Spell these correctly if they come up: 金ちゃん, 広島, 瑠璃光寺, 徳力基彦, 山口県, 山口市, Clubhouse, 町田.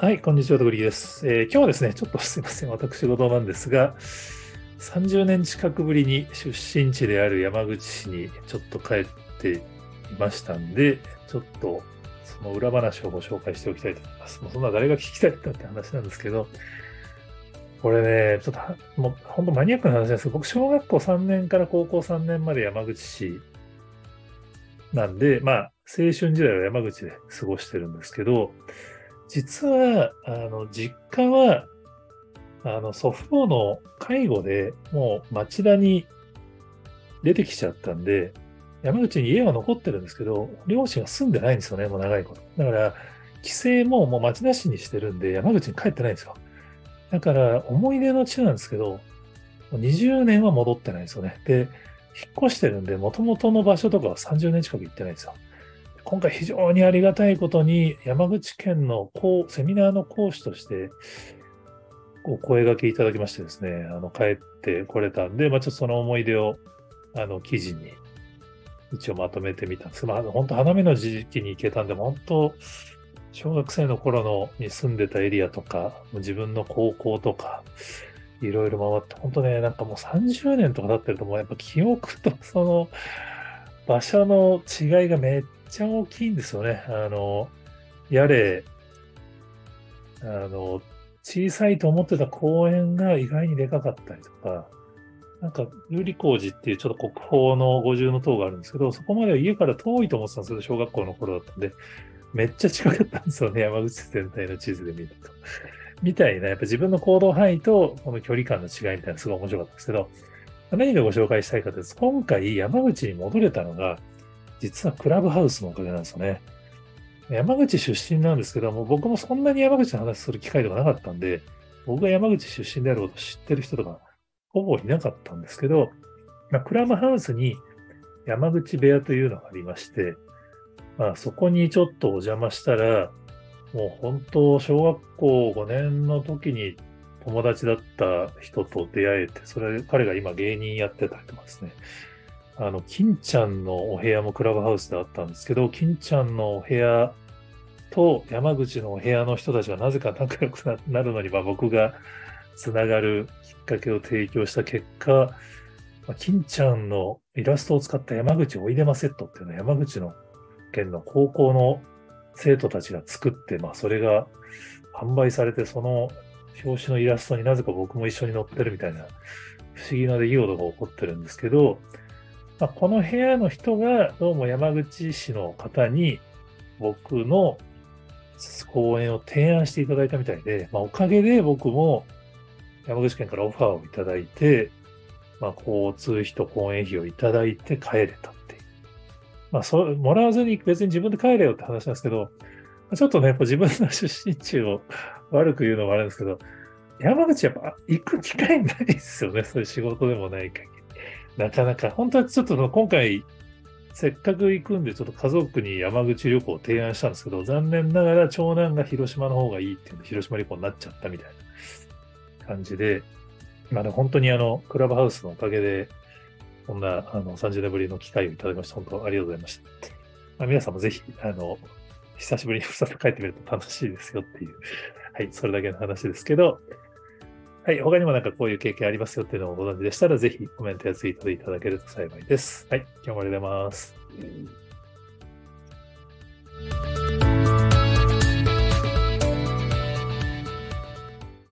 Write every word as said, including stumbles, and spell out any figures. はい、こんにちは、徳力です、えー、今日はですね、ちょっとすいません、私事なんですが、さんじゅうねん近くぶりに出身地である山口市にちょっと帰っていましたんで、ちょっとその裏話をご紹介しておきたいと思います。もうそんな誰が聞きたいかって話なんですけど、これね、ちょっともう本当マニアックな話なんですけど、僕小学校さんねんから高校さんねんまで山口市なんで、まあ青春時代は山口で過ごしてるんですけど、実は、あの、実家は、あの、祖父母の介護でもう町田に出てきちゃったんで、山口に家は残ってるんですけど、両親は住んでないんですよね、もう長いこと。だから、帰省ももう町田市にしてるんで、山口に帰ってないんですよ。だから、思い出の地なんですけど、にじゅうねんは戻ってないんですよね。で、引っ越してるんで、元々の場所とかはさんじゅうねん近く行ってないんですよ。今回非常にありがたいことに山口県のセミナーの講師としてお声掛けいただきましてですね、あの帰ってこれたんで、まあ、ちょっとその思い出をあの記事に一応まとめてみたんです。まあ、本当花見の時期に行けたんで、本当小学生の頃のに住んでたエリアとか自分の高校とかいろいろ回って、本当ね、なんかもうさんじゅうねんとか経ってると、もうやっぱ記憶とその場所の違いがめっちゃ大きいんですよね。あの、やれ、あの、小さいと思ってた公園が意外にでかかったりとか、なんか、瑠璃光寺っていうちょっと国宝の五重の塔があるんですけど、そこまでは家から遠いと思ってたんですけど、小学校の頃だったんで、めっちゃ近かったんですよね、山口全体の地図で見ると。みたいな、やっぱ自分の行動範囲とこの距離感の違いみたいな、すごい面白かったんですけど、何でご紹介したいかというと、今回山口に戻れたのが、実はクラブハウスのおかげなんですよね。山口出身なんですけども、僕もそんなに山口の話する機会とかなかったんで、僕が山口出身であることを知ってる人とかほぼいなかったんですけど、まあ、クラブハウスに山口部屋というのがありまして、まあ、そこにちょっとお邪魔したら、もう本当小学校ごねんの時に友達だった人と出会えて、それ彼が今芸人やってたりとかですね、あの金ちゃんのお部屋もクラブハウスであったんですけど、金ちゃんのお部屋と山口のお部屋の人たちがなぜか仲良くなるのに、まあ、僕がつながるきっかけを提供した結果、金ちゃんのイラストを使った山口おいでまセットっていうのは山口の県の高校の生徒たちが作って、まあ、それが販売されて、その表紙のイラストになぜか僕も一緒に載ってるみたいな不思議な出来事が起こってるんですけど、まあ、この部屋の人がどうも山口市の方に僕の講演を提案していただいたみたいで、まあ、おかげで僕も山口県からオファーをいただいて、まあ、交通費と講演費をいただいて帰れたっていう。まあ、それもらわずに別に自分で帰れよって話なんですけど、ちょっとね、こう自分の出身地を悪く言うのもあれですけど、山口やっぱ行く機会ないですよね。そういう仕事でもない限り。なかなか、本当はちょっと今回、せっかく行くんで、ちょっと家族に山口旅行を提案したんですけど、残念ながら長男が広島の方がいいっていうんで、広島旅行になっちゃったみたいな感じで、まあね、本当にあの、クラブハウスのおかげで、こんなあのさんじゅうねんぶりの機会をいただきまして、本当ありがとうございました。まあ、皆さんもぜひ、あの、久しぶりにふさっと帰ってみると楽しいですよっていう。はい、それだけの話ですけど。はい、他にもなんかこういう経験ありますよっていうのをご存知でしたら、ぜひコメントやツイートでいただけると幸いです。はい、今日もありがとうございます。